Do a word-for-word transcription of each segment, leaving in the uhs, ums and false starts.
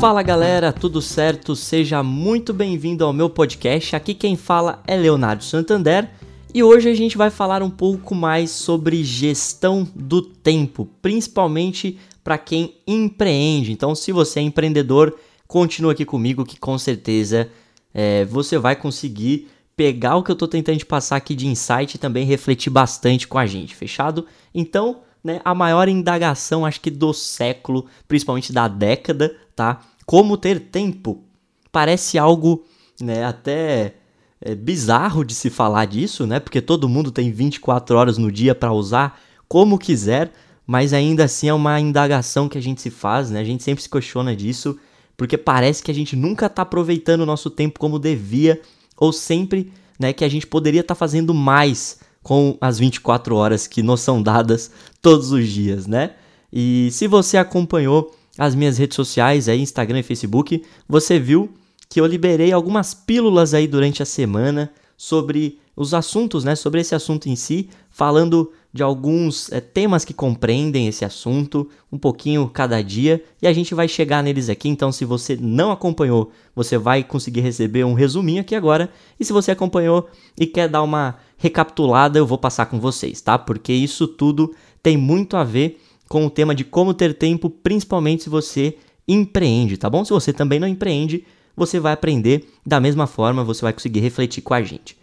Fala galera, tudo certo? Seja muito bem-vindo ao meu podcast. Aqui quem fala é Leonardo Santander e hoje a gente vai falar um pouco mais sobre gestão do tempo, principalmente para quem empreende. Então, se você é empreendedor, continua aqui comigo que com certeza é, você vai conseguir pegar o que eu estou tentando te passar aqui de insight e também refletir bastante com a gente, fechado? Então, né, a maior indagação acho que do século, principalmente da década, tá? Como ter tempo? Parece algo, né, até é, bizarro de se falar disso, né? Porque todo mundo tem vinte e quatro horas no dia para usar como quiser, mas ainda assim é uma indagação que a gente se faz, né? A gente sempre se questiona disso, porque parece que a gente nunca está aproveitando o nosso tempo como devia, ou sempre, né, que a gente poderia estar tá fazendo mais com as vinte e quatro horas que nos são dadas todos os dias, né? E se você acompanhou as minhas redes sociais, aí, Instagram e Facebook, você viu que eu liberei algumas pílulas aí durante a semana sobre os assuntos, né? Sobre esse assunto em si, falando de alguns é, temas que compreendem esse assunto, um pouquinho cada dia, e a gente vai chegar neles aqui. Então, se você não acompanhou, você vai conseguir receber um resuminho aqui agora, e se você acompanhou e quer dar uma recapitulada, eu vou passar com vocês, tá? Porque isso tudo tem muito a ver com o tema de como ter tempo, principalmente se você empreende, tá bom? Se você também não empreende, você vai aprender da mesma forma, você vai conseguir refletir com a gente.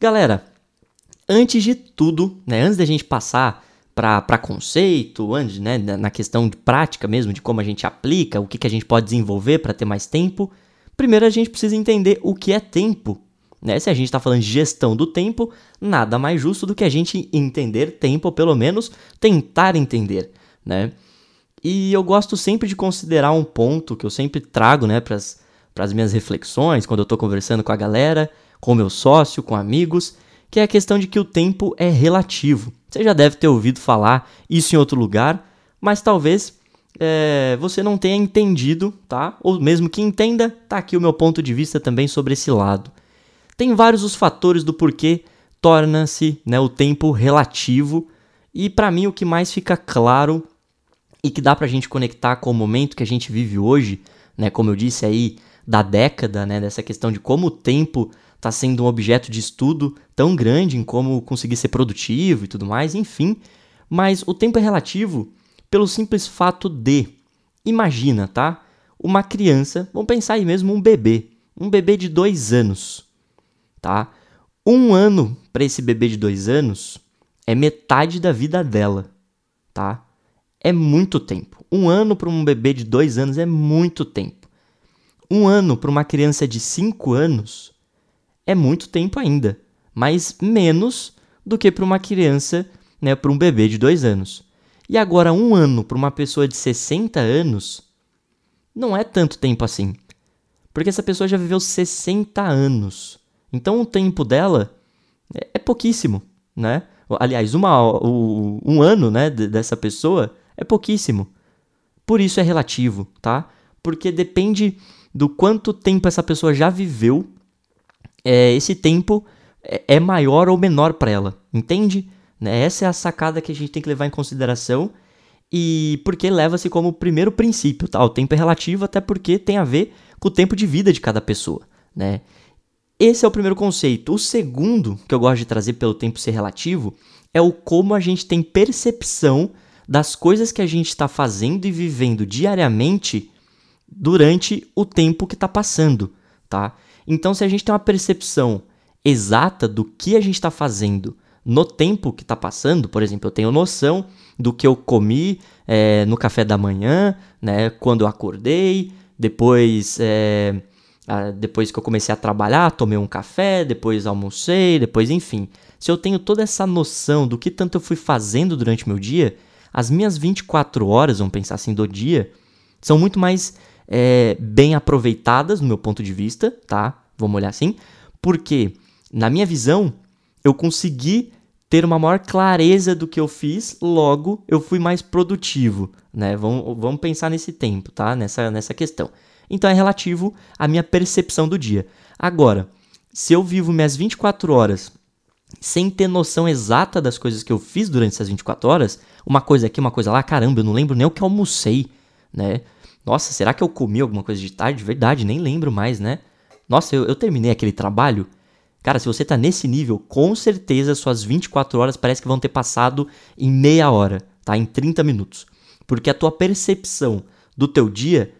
Galera, antes de tudo, né, antes da gente passar para conceito, antes, né, na questão de prática mesmo, de como a gente aplica, o que, que a gente pode desenvolver para ter mais tempo, primeiro a gente precisa entender o que é tempo. Né? Se a gente está falando de gestão do tempo, nada mais justo do que a gente entender tempo, ou pelo menos tentar entender, né? E eu gosto sempre de considerar um ponto que eu sempre trago, né, para as minhas reflexões, quando eu estou conversando com a galera, com o meu sócio, com amigos, que é a questão de que o tempo é relativo. Você já deve ter ouvido falar isso em outro lugar, mas talvez é, você não tenha entendido, tá? Ou mesmo que entenda, tá aqui o meu ponto de vista também sobre esse lado. Tem vários os fatores do porquê torna-se, né, o tempo relativo, e para mim o que mais fica claro e que dá para a gente conectar com o momento que a gente vive hoje, né, como eu disse aí, da década, né, dessa questão de como o tempo está sendo um objeto de estudo tão grande em como conseguir ser produtivo e tudo mais, enfim, mas o tempo é relativo pelo simples fato de, imagina, tá? Uma criança, vamos pensar aí mesmo um bebê, um bebê de dois anos. Tá? Um ano para esse bebê de dois anos é metade da vida dela, tá? É muito tempo. Um ano para um bebê de dois anos é muito tempo. Um ano para uma criança de cinco anos é muito tempo ainda, mas menos do que para uma criança, né, para um bebê de dois anos. E agora um ano para uma pessoa de sessenta anos não é tanto tempo assim, porque essa pessoa já viveu sessenta anos. Então, o tempo dela é pouquíssimo, né? Aliás, uma, o, um ano, né, dessa pessoa é pouquíssimo. Por isso é relativo, tá? Porque depende do quanto tempo essa pessoa já viveu, é, esse tempo é maior ou menor para ela, entende? Né? Essa é a sacada que a gente tem que levar em consideração, e porque leva-se como primeiro princípio, tá? O tempo é relativo até porque tem a ver com o tempo de vida de cada pessoa, né? Esse é o primeiro conceito. O segundo, que eu gosto de trazer pelo tempo ser relativo, é o como a gente tem percepção das coisas que a gente está fazendo e vivendo diariamente durante o tempo que está passando, tá? Então, se a gente tem uma percepção exata do que a gente está fazendo no tempo que está passando, por exemplo, eu tenho noção do que eu comi é, no café da manhã, né, quando eu acordei, depois... É, Depois que eu comecei a trabalhar, tomei um café, depois almocei, depois enfim. Se eu tenho toda essa noção do que tanto eu fui fazendo durante o meu dia, as minhas vinte e quatro horas, vamos pensar assim, do dia, são muito mais é, bem aproveitadas, no meu ponto de vista, tá? Vamos olhar assim. Porque, na minha visão, eu consegui ter uma maior clareza do que eu fiz, logo eu fui mais produtivo, né? Vamos, vamos pensar nesse tempo, tá? Nessa, nessa questão. Então, é relativo à minha percepção do dia. Agora, se eu vivo minhas vinte e quatro horas sem ter noção exata das coisas que eu fiz durante essas vinte e quatro horas, uma coisa aqui, uma coisa lá, caramba, eu não lembro nem o que almocei, né? Nossa, será que eu comi alguma coisa de tarde? Verdade, nem lembro mais, né? Nossa, eu, eu terminei aquele trabalho? Cara, se você tá nesse nível, com certeza suas vinte e quatro horas parece que vão ter passado em meia hora, tá? Em trinta minutos. Porque a tua percepção do teu dia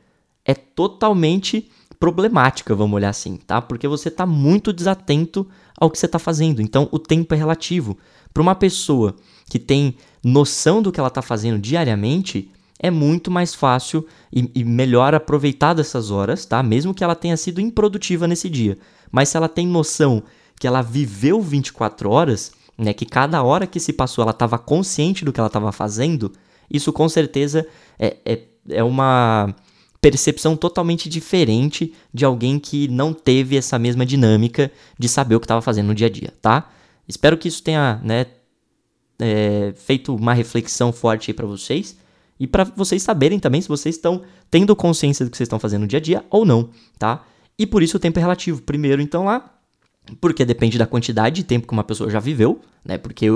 é totalmente problemática, vamos olhar assim, tá? Porque você tá muito desatento ao que você tá fazendo. Então, o tempo é relativo. Para uma pessoa que tem noção do que ela tá fazendo diariamente, é muito mais fácil e, e melhor aproveitar dessas horas, tá? Mesmo que ela tenha sido improdutiva nesse dia. Mas se ela tem noção que ela viveu vinte e quatro horas, né? Que cada hora que se passou ela estava consciente do que ela estava fazendo, isso com certeza é, é, é uma percepção totalmente diferente de alguém que não teve essa mesma dinâmica de saber o que estava fazendo no dia a dia, tá? Espero que isso tenha, né, é, feito uma reflexão forte aí para vocês. E para vocês saberem também se vocês estão tendo consciência do que vocês estão fazendo no dia a dia ou não, tá? E por isso o tempo é relativo. Primeiro, então, lá, porque depende da quantidade de tempo que uma pessoa já viveu, né? Porque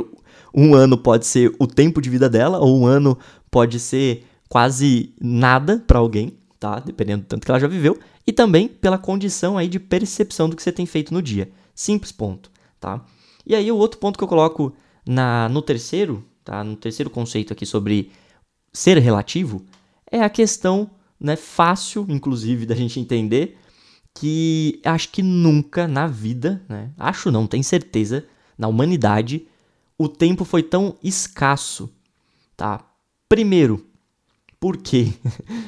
um ano pode ser o tempo de vida dela, ou um ano pode ser quase nada para alguém, tá? Dependendo do tanto que ela já viveu. E também pela condição aí de percepção do que você tem feito no dia. Simples ponto, tá? E aí o outro ponto que eu coloco na, no terceiro, tá? No terceiro conceito aqui sobre ser relativo, é a questão, né, fácil, inclusive, da gente entender, que acho que nunca na vida, né, acho não, tenho certeza, na humanidade, o tempo foi tão escasso, tá? Primeiro, por quê?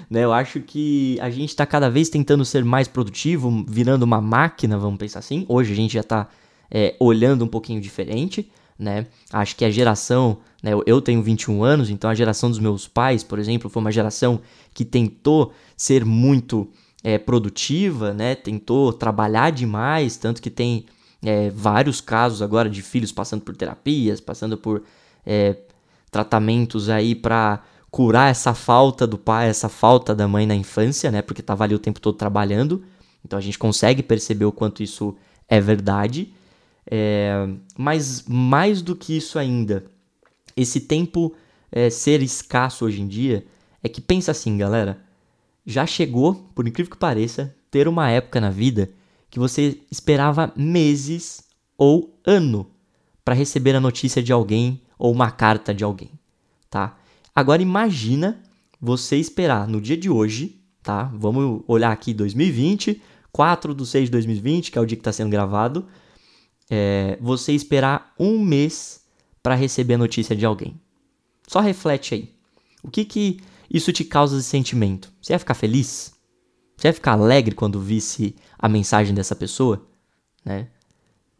Né, eu acho que a gente está cada vez tentando ser mais produtivo, virando uma máquina, vamos pensar assim. Hoje a gente já está é, olhando um pouquinho diferente, né? Acho que a geração, né, eu tenho vinte e um anos, então a geração dos meus pais, por exemplo, foi uma geração que tentou ser muito é, produtiva, né? Tentou trabalhar demais, tanto que tem é, vários casos agora de filhos passando por terapias, passando por é, tratamentos aí para curar essa falta do pai, essa falta da mãe na infância, né? Porque estava ali o tempo todo trabalhando, então a gente consegue perceber o quanto isso é verdade. É, mas mais do que isso ainda, esse tempo é, ser escasso hoje em dia, é que pensa assim, galera, já chegou, por incrível que pareça, ter uma época na vida que você esperava meses ou ano para receber a notícia de alguém ou uma carta de alguém, tá? Agora imagina você esperar no dia de hoje, tá? Vamos olhar aqui dois mil e vinte, quatro de seis de dois mil e vinte, que é o dia que está sendo gravado. É, você esperar um mês para receber a notícia de alguém. Só reflete aí. O que que isso te causa de sentimento? Você ia ficar feliz? Você ia ficar alegre quando visse a mensagem dessa pessoa? Né?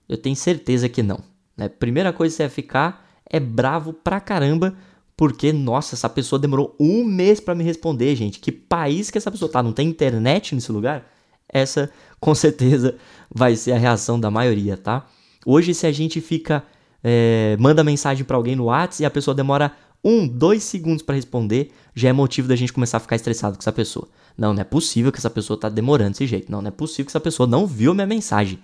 Eu tenho certeza que não. Né? Primeira coisa que você ia ficar é bravo pra caramba, porque, nossa, essa pessoa demorou um mês para me responder, gente. Que país que essa pessoa tá? Não tem internet nesse lugar? Essa, com certeza, vai ser a reação da maioria, tá? Hoje, se a gente fica é, manda mensagem para alguém no WhatsApp e a pessoa demora um, dois segundos para responder, já é motivo da gente começar a ficar estressado com essa pessoa. Não, não é possível que essa pessoa tá demorando desse jeito. Não, não é possível que essa pessoa não viu minha mensagem.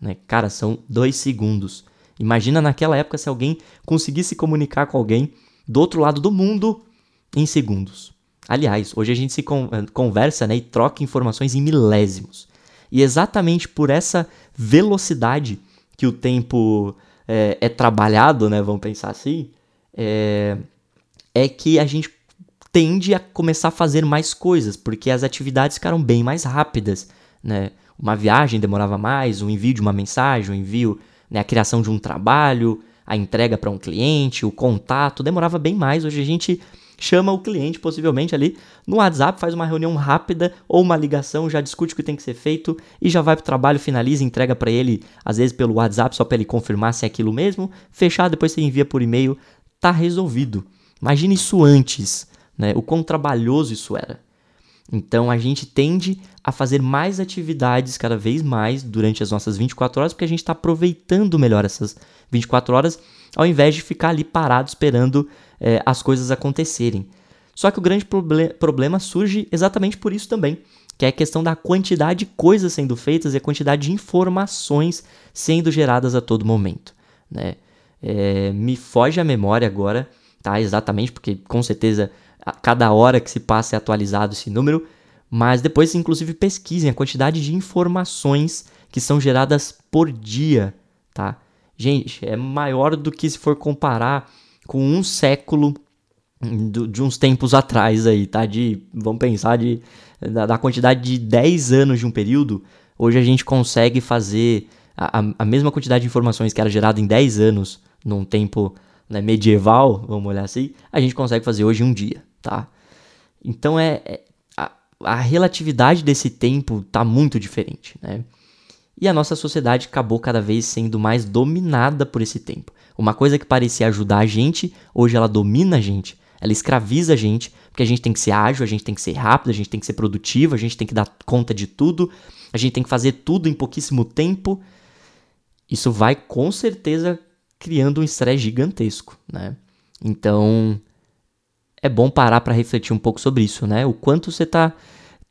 Né? Cara, são dois segundos. Imagina naquela época se alguém conseguisse comunicar com alguém do outro lado do mundo em segundos. Aliás, hoje a gente se conversa, né, e troca informações em milésimos. E exatamente por essa velocidade que o tempo é, é trabalhado, né, vamos pensar assim, é, é que a gente tende a começar a fazer mais coisas, porque as atividades ficaram bem mais rápidas, né? Uma viagem demorava mais, o envio de uma mensagem, o envio, né, a criação de um trabalho, a entrega para um cliente, o contato, demorava bem mais. Hoje a gente chama o cliente, possivelmente, ali no WhatsApp, faz uma reunião rápida ou uma ligação, já discute o que tem que ser feito e já vai para o trabalho, finaliza, entrega para ele, às vezes pelo WhatsApp, só para ele confirmar se é aquilo mesmo, fechar, depois você envia por e-mail, tá resolvido. Imagina isso antes, né? O quão trabalhoso isso era. Então, a gente tende a fazer mais atividades cada vez mais durante as nossas vinte e quatro horas, porque a gente está aproveitando melhor essas vinte e quatro horas, ao invés de ficar ali parado esperando é, as coisas acontecerem. Só que o grande proble- problema surge exatamente por isso também, que é a questão da quantidade de coisas sendo feitas e a quantidade de informações sendo geradas a todo momento, né? É, me foge a memória agora, tá? Exatamente, porque com certeza a cada hora que se passa é atualizado esse número, Mas depois, inclusive, pesquisem a quantidade de informações que são geradas por dia, tá? Gente, é maior do que se for comparar com um século do, de uns tempos atrás aí, tá? De, vamos pensar, de, da, da quantidade de dez anos de um período, hoje a gente consegue fazer a, a, a mesma quantidade de informações que era gerada em dez anos, num tempo, né, medieval, vamos olhar assim, a gente consegue fazer hoje em um dia, tá? Então, é, é a, a relatividade desse tempo tá muito diferente, né? E a nossa sociedade acabou cada vez sendo mais dominada por esse tempo. Uma coisa que parecia ajudar a gente, hoje ela domina a gente, ela escraviza a gente, porque a gente tem que ser ágil, a gente tem que ser rápido, a gente tem que ser produtivo, a gente tem que dar conta de tudo, a gente tem que fazer tudo em pouquíssimo tempo. Isso vai, com certeza, criando um estresse gigantesco, né? Então, é bom parar para refletir um pouco sobre isso, né? O quanto você está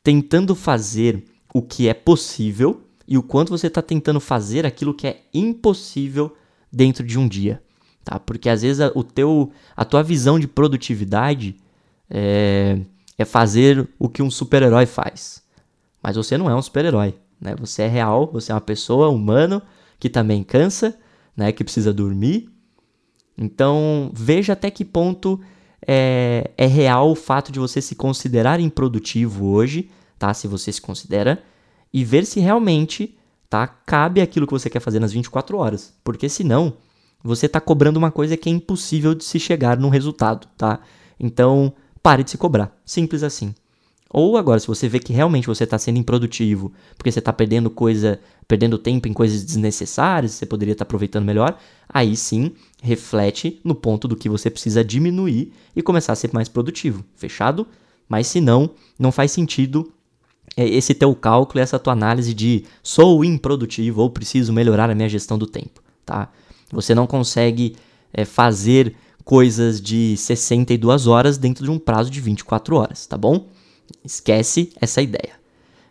tentando fazer o que é possível e o quanto você está tentando fazer aquilo que é impossível dentro de um dia, tá? Porque às vezes a, o teu, a tua visão de produtividade é, é fazer o que um super-herói faz. Mas você não é um super-herói, né? Você é real, você é uma pessoa, humano, que também cansa, né? Que precisa dormir. Então veja até que ponto é, é real o fato de você se considerar improdutivo hoje, tá? Se você se considera, e ver se realmente, tá, cabe aquilo que você quer fazer nas vinte e quatro horas. Porque senão, você está cobrando uma coisa que é impossível de se chegar num resultado, tá? Então, pare de se cobrar. Simples assim. Ou agora, se você vê que realmente você está sendo improdutivo, porque você está perdendo coisa, perdendo tempo em coisas desnecessárias, você poderia estar tá aproveitando melhor, aí sim, reflete no ponto do que você precisa diminuir e começar a ser mais produtivo. Fechado? Mas se não, não faz sentido esse teu cálculo, essa tua análise de sou improdutivo ou preciso melhorar a minha gestão do tempo, tá? Você não consegue é, fazer coisas de sessenta e duas horas dentro de um prazo de vinte e quatro horas, tá bom? Esquece essa ideia.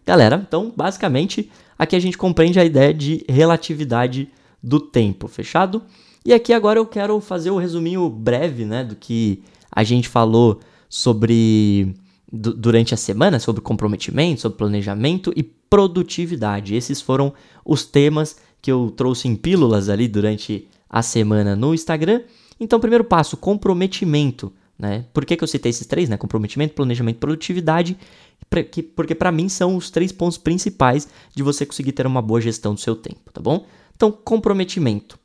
Galera, então basicamente aqui a gente compreende a ideia de relatividade do tempo, fechado? E aqui agora eu quero fazer o um resuminho breve, né, do que a gente falou sobre... durante a semana, sobre comprometimento, sobre planejamento e produtividade. Esses foram os temas que eu trouxe em pílulas ali durante a semana no Instagram. Então, primeiro passo, comprometimento, né? Por que que eu citei esses três, né? Comprometimento, planejamento e produtividade, porque para mim são os três pontos principais de você conseguir ter uma boa gestão do seu tempo, tá bom? Então, comprometimento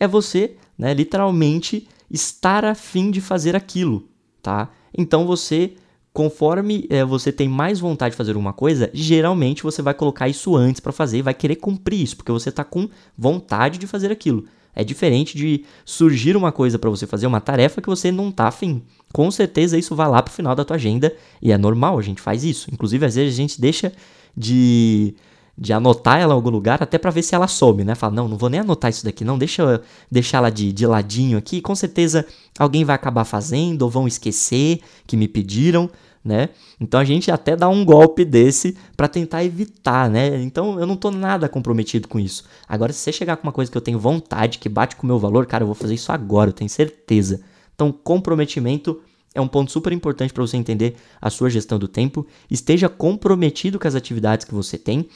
é você, né, literalmente estar a fim de fazer aquilo, tá? Então, você... Conforme é, você tem mais vontade de fazer uma coisa, geralmente você vai colocar isso antes para fazer e vai querer cumprir isso, porque você está com vontade de fazer aquilo. É diferente de surgir uma coisa para você fazer, uma tarefa que você não está afim. Com certeza isso vai lá para o final da tua agenda e é normal, a gente faz isso. Inclusive, às vezes a gente deixa de, de anotar ela em algum lugar até para ver se ela some, né? Fala, não, não vou nem anotar isso daqui, não, deixa eu deixar ela de, de ladinho aqui. Com certeza alguém vai acabar fazendo ou vão esquecer que me pediram, né? Então a gente até dá um golpe desse para tentar evitar, né? Então eu não tô nada comprometido com isso. Agora, se você chegar com uma coisa que eu tenho vontade, que bate com o meu valor, cara, eu vou fazer isso agora, eu tenho certeza. Então, comprometimento é um ponto super importante para você entender a sua gestão do tempo. Esteja comprometido com as atividades que você tem,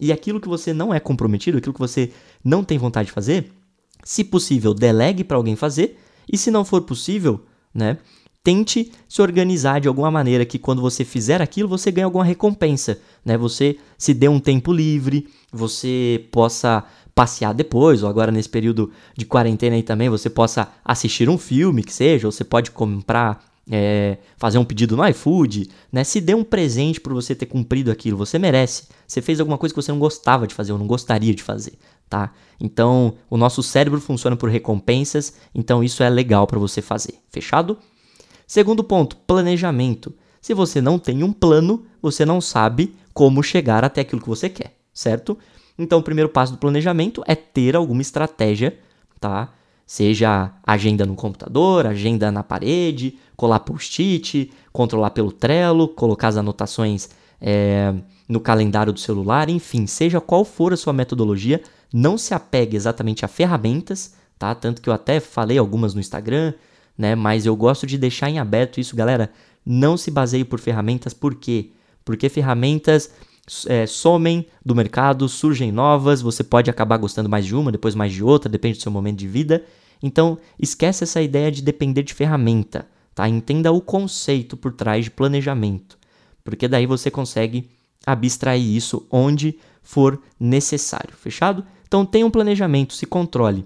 e aquilo que você não é comprometido, aquilo que você não tem vontade de fazer, se possível, delegue para alguém fazer, e se não for possível, né, tente se organizar de alguma maneira que quando você fizer aquilo, você ganhe alguma recompensa, né? Você se dê um tempo livre, você possa passear depois, ou agora nesse período de quarentena aí também, você possa assistir um filme, que seja, ou você pode comprar, é, fazer um pedido no iFood, né? Se dê um presente por você ter cumprido aquilo, você merece. Você fez alguma coisa que você não gostava de fazer ou não gostaria de fazer, tá? Então, o nosso cérebro funciona por recompensas, então isso é legal para você fazer, fechado? Segundo ponto, planejamento. Se você não tem um plano, você não sabe como chegar até aquilo que você quer, certo? Então, o primeiro passo do planejamento é ter alguma estratégia, tá? Seja agenda no computador, agenda na parede, colar post-it, controlar pelo Trello, colocar as anotações é, no calendário do celular, enfim, seja qual for a sua metodologia, não se apegue exatamente a ferramentas, tá? Tanto que eu até falei algumas no Instagram, né? Mas eu gosto de deixar em aberto isso, galera. Não se baseie por ferramentas, por quê? porque ferramentas é, somem do mercado, surgem novas, você pode acabar gostando mais de uma, depois mais de outra, depende do seu momento de vida. Então, esquece essa ideia de depender de ferramenta, tá? Entenda o conceito por trás de planejamento, porque daí você consegue abstrair isso onde for necessário, fechado? Então, tenha um planejamento, se controle,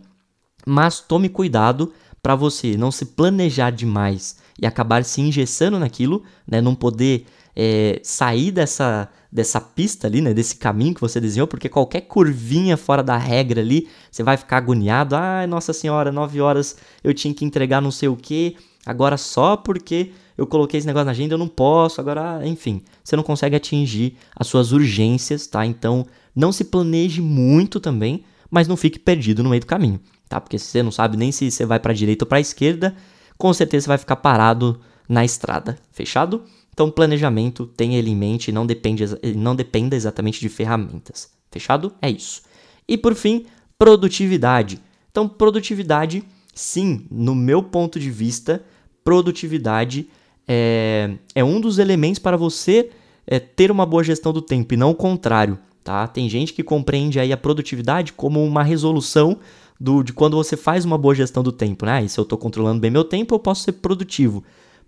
mas tome cuidado para você não se planejar demais e acabar se engessando naquilo, né? Não poder é, sair dessa, dessa pista ali, né? Desse caminho que você desenhou, porque qualquer curvinha fora da regra ali, você vai ficar agoniado. Ah, nossa senhora, nove horas eu tinha que entregar não sei o quê, agora só porque eu coloquei esse negócio na agenda eu não posso, agora, enfim. Você não consegue atingir as suas urgências, tá? Então, não se planeje muito também, mas não fique perdido no meio do caminho, tá? Porque se você não sabe nem se você vai para a direita ou para a esquerda, com certeza você vai ficar parado na estrada, fechado? Então, planejamento, tenha ele em mente, não depende, não dependa exatamente de ferramentas, fechado? É isso. E por fim, produtividade. Então, produtividade, sim, no meu ponto de vista, produtividade é, é um dos elementos para você é, ter uma boa gestão do tempo e não o contrário, tá? Tem gente que compreende aí a produtividade como uma resolução do, de quando você faz uma boa gestão do tempo, né? E se eu estou controlando bem meu tempo, eu posso ser produtivo.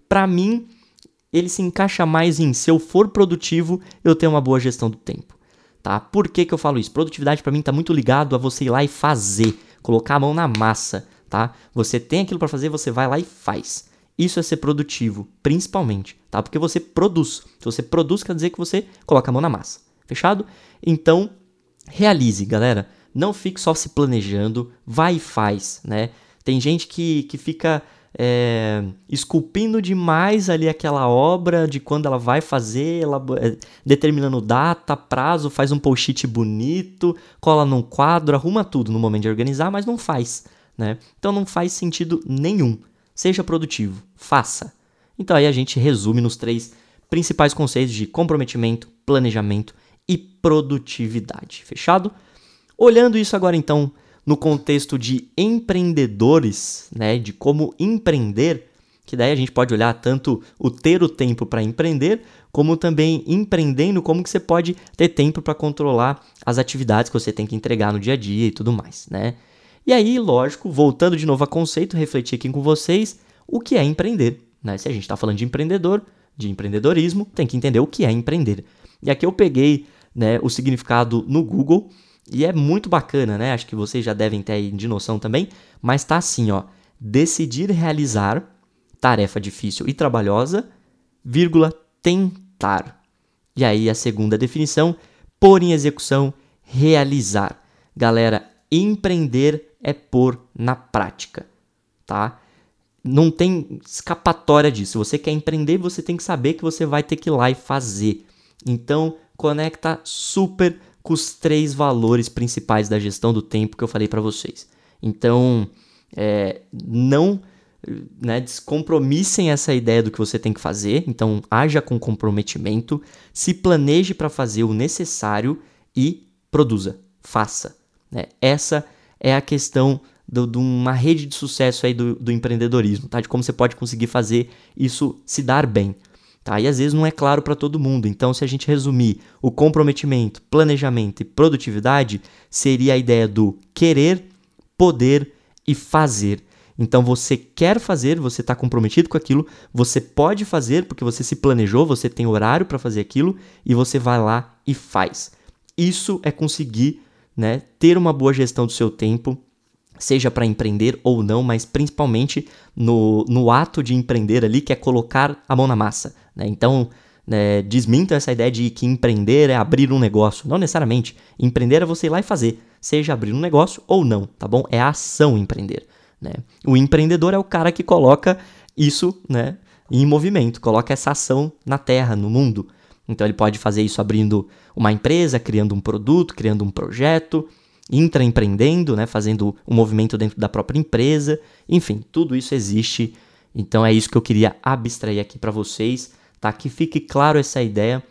Para mim, ele se encaixa mais em se eu for produtivo, eu tenho uma boa gestão do tempo, tá? Por que que eu falo isso? Produtividade para mim está muito ligado a você ir lá e fazer, colocar a mão na massa, tá? Você tem aquilo para fazer, você vai lá e faz. Isso é ser produtivo, principalmente, tá? Porque você produz. Se você produz, quer dizer que você coloca a mão na massa. Fechado? Então, realize, galera. Não fique só se planejando, vai e faz, né? Tem gente que, que fica é, esculpindo demais ali aquela obra de quando ela vai fazer, ela, é, determinando data, prazo, faz um post-it bonito, cola num quadro, arruma tudo no momento de organizar, mas não faz, né? Então, não faz sentido nenhum. Seja produtivo, faça. Então aí a gente resume nos três principais conceitos de comprometimento, planejamento e produtividade, fechado? Olhando isso agora então no contexto de empreendedores, né, de como empreender, que daí a gente pode olhar tanto o ter o tempo para empreender, como também empreendendo, como que você pode ter tempo para controlar as atividades que você tem que entregar no dia a dia e tudo mais, né? E aí, lógico, voltando de novo a conceito, refletir aqui com vocês o que é empreender, né? Se a gente está falando de empreendedor, de empreendedorismo, tem que entender o que é empreender. E aqui eu peguei, né, o significado no Google e é muito bacana, né? Acho que vocês já devem ter aí de noção também, mas tá assim, ó. Decidir realizar, tarefa difícil e trabalhosa, vírgula, tentar. E aí a segunda definição, pôr em execução, realizar. Galera, empreender é pôr na prática, tá? Não tem escapatória disso. Se você quer empreender, você tem que saber que você vai ter que ir lá e fazer. Então, conecta super com os três valores principais da gestão do tempo que eu falei para vocês. Então, é, não né, descompromissem essa ideia do que você tem que fazer. Então, haja com comprometimento, se planeje para fazer o necessário e produza, faça. Essa é a questão de uma rede de sucesso aí do, do empreendedorismo, tá? De como você pode conseguir fazer isso se dar bem, tá? E às vezes não é claro para todo mundo. Então, se a gente resumir o comprometimento, planejamento e produtividade, seria a ideia do querer, poder e fazer. Então, você quer fazer, você está comprometido com aquilo, você pode fazer porque você se planejou, você tem horário para fazer aquilo e você vai lá e faz. Isso é conseguir, né, ter uma boa gestão do seu tempo, seja para empreender ou não, mas principalmente no, no ato de empreender ali, que é colocar a mão na massa, né? Então, né, desmintam essa ideia de que empreender é abrir um negócio. Não necessariamente. Empreender é você ir lá e fazer, seja abrir um negócio ou não, tá bom? É a ação empreender, né? O empreendedor é o cara que coloca isso, né, em movimento, coloca essa ação na terra, no mundo. Então, ele pode fazer isso abrindo uma empresa, criando um produto, criando um projeto, intraempreendendo, né, fazendo um movimento dentro da própria empresa. Enfim, tudo isso existe. Então, é isso que eu queria abstrair aqui para vocês, tá? Que fique claro essa ideia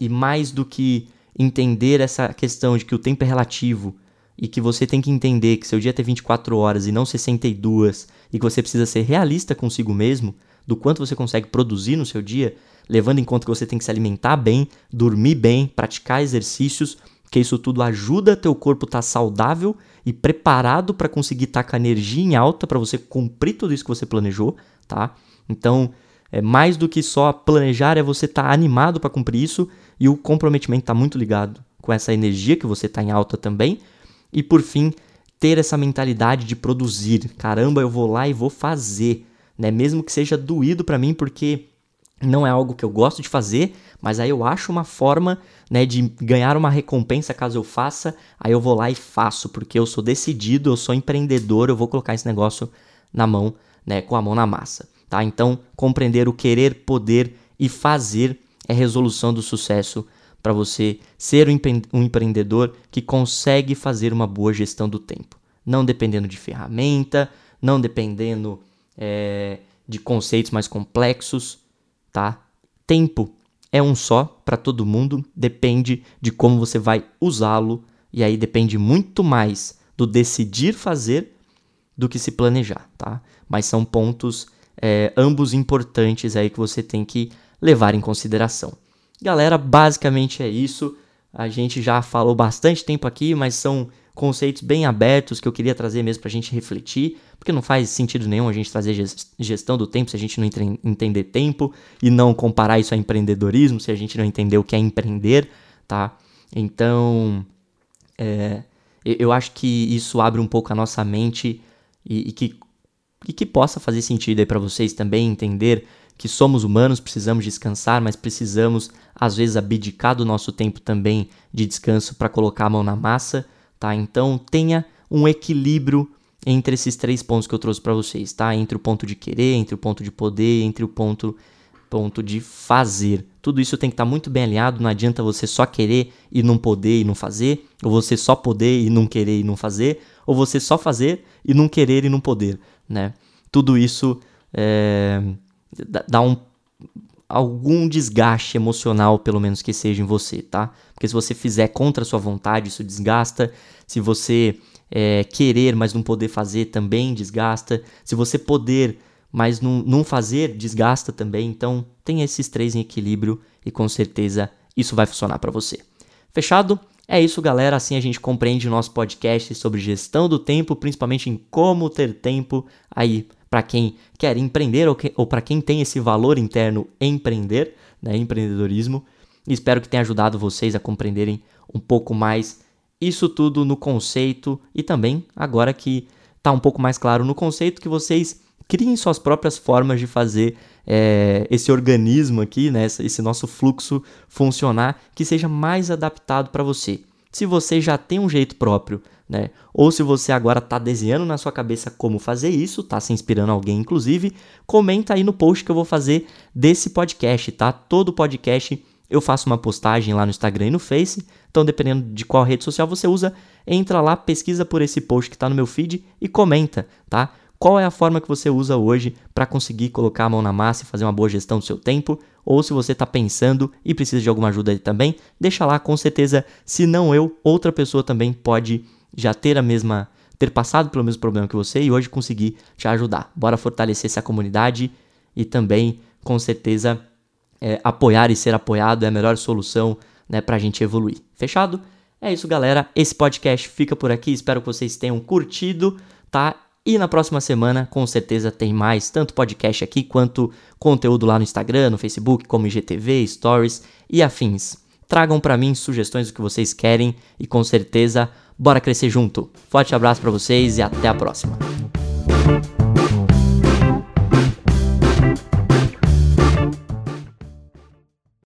e mais do que entender essa questão de que o tempo é relativo e que você tem que entender que seu dia tem vinte e quatro horas e não sessenta e duas e que você precisa ser realista consigo mesmo do quanto você consegue produzir no seu dia, levando em conta que você tem que se alimentar bem, dormir bem, praticar exercícios, porque isso tudo ajuda teu corpo a estar saudável e preparado para conseguir estar com a energia em alta para você cumprir tudo isso que você planejou, tá? Então, é mais do que só planejar, é você estar animado para cumprir isso, e o comprometimento está muito ligado com essa energia que você está em alta também. E por fim, ter essa mentalidade de produzir. Caramba, eu vou lá e vou fazer, né? Mesmo que seja doído para mim, porque não é algo que eu gosto de fazer, mas aí eu acho uma forma, né, de ganhar uma recompensa caso eu faça, aí eu vou lá e faço, porque eu sou decidido, eu sou empreendedor, eu vou colocar esse negócio na mão, né, com a mão na massa, tá? Então, compreender o querer, poder e fazer é resolução do sucesso para você ser um empreendedor que consegue fazer uma boa gestão do tempo. Não dependendo de ferramenta, não dependendo é, de conceitos mais complexos, tá? Tempo é um só para todo mundo, depende de como você vai usá-lo, e aí depende muito mais do decidir fazer do que se planejar, tá? Mas são pontos é, ambos importantes aí que você tem que levar em consideração. Galera, basicamente é isso. A gente já falou bastante tempo aqui, mas são conceitos bem abertos que eu queria trazer mesmo para a gente refletir, porque não faz sentido nenhum a gente trazer gestão do tempo se a gente não entender tempo, e não comparar isso a empreendedorismo se a gente não entender o que é empreender, tá? Então, é, eu acho que isso abre um pouco a nossa mente e, e, que, e que possa fazer sentido aí para vocês também entender que somos humanos, precisamos descansar, mas precisamos, às vezes, abdicar do nosso tempo também de descanso para colocar a mão na massa, tá? Então, tenha um equilíbrio entre esses três pontos que eu trouxe para vocês, tá? Entre o ponto de querer, entre o ponto de poder, entre o ponto, ponto de fazer. Tudo isso tem que estar muito bem alinhado, não adianta você só querer e não poder e não fazer, ou você só poder e não querer e não fazer, ou você só fazer e não querer e não poder, né? Tudo isso é... dá um, algum desgaste emocional, pelo menos que seja em você, tá? Porque se você fizer contra a sua vontade, isso desgasta. Se você é, querer, mas não poder fazer, também desgasta. Se você poder, mas não, não fazer, desgasta também. Então, tem esses três em equilíbrio e com certeza isso vai funcionar para você. Fechado? É isso, galera. Assim a gente compreende o nosso podcast sobre gestão do tempo, principalmente em como ter tempo aí para quem quer empreender ou, que, ou para quem tem esse valor interno empreender, né, empreendedorismo. Espero que tenha ajudado vocês a compreenderem um pouco mais isso tudo no conceito, e também agora que está um pouco mais claro no conceito, que vocês criem suas próprias formas de fazer é, esse organismo aqui, né, esse nosso fluxo funcionar, que seja mais adaptado para você. Se você já tem um jeito próprio, né? Ou se você agora está desenhando na sua cabeça como fazer isso, está se inspirando alguém inclusive, comenta aí no post que eu vou fazer desse podcast, tá? Todo podcast eu faço uma postagem lá no Instagram e no Face, então dependendo de qual rede social você usa, entra lá, pesquisa por esse post que está no meu feed e comenta, tá? Qual é a forma que você usa hoje para conseguir colocar a mão na massa e fazer uma boa gestão do seu tempo? Ou se você está pensando e precisa de alguma ajuda aí também, deixa lá, com certeza, se não eu, outra pessoa também pode já ter a mesma, ter passado pelo mesmo problema que você e hoje conseguir te ajudar. Bora fortalecer essa comunidade e também, com certeza, é, apoiar e ser apoiado é a melhor solução, né, para a gente evoluir. Fechado? É isso, galera. Esse podcast fica por aqui. Espero que vocês tenham curtido, tá? E na próxima semana, com certeza, tem mais, tanto podcast aqui quanto conteúdo lá no Instagram, no Facebook, como I G T V, Stories e afins. Tragam para mim sugestões do que vocês querem e, com certeza, bora crescer junto. Forte abraço para vocês e até a próxima.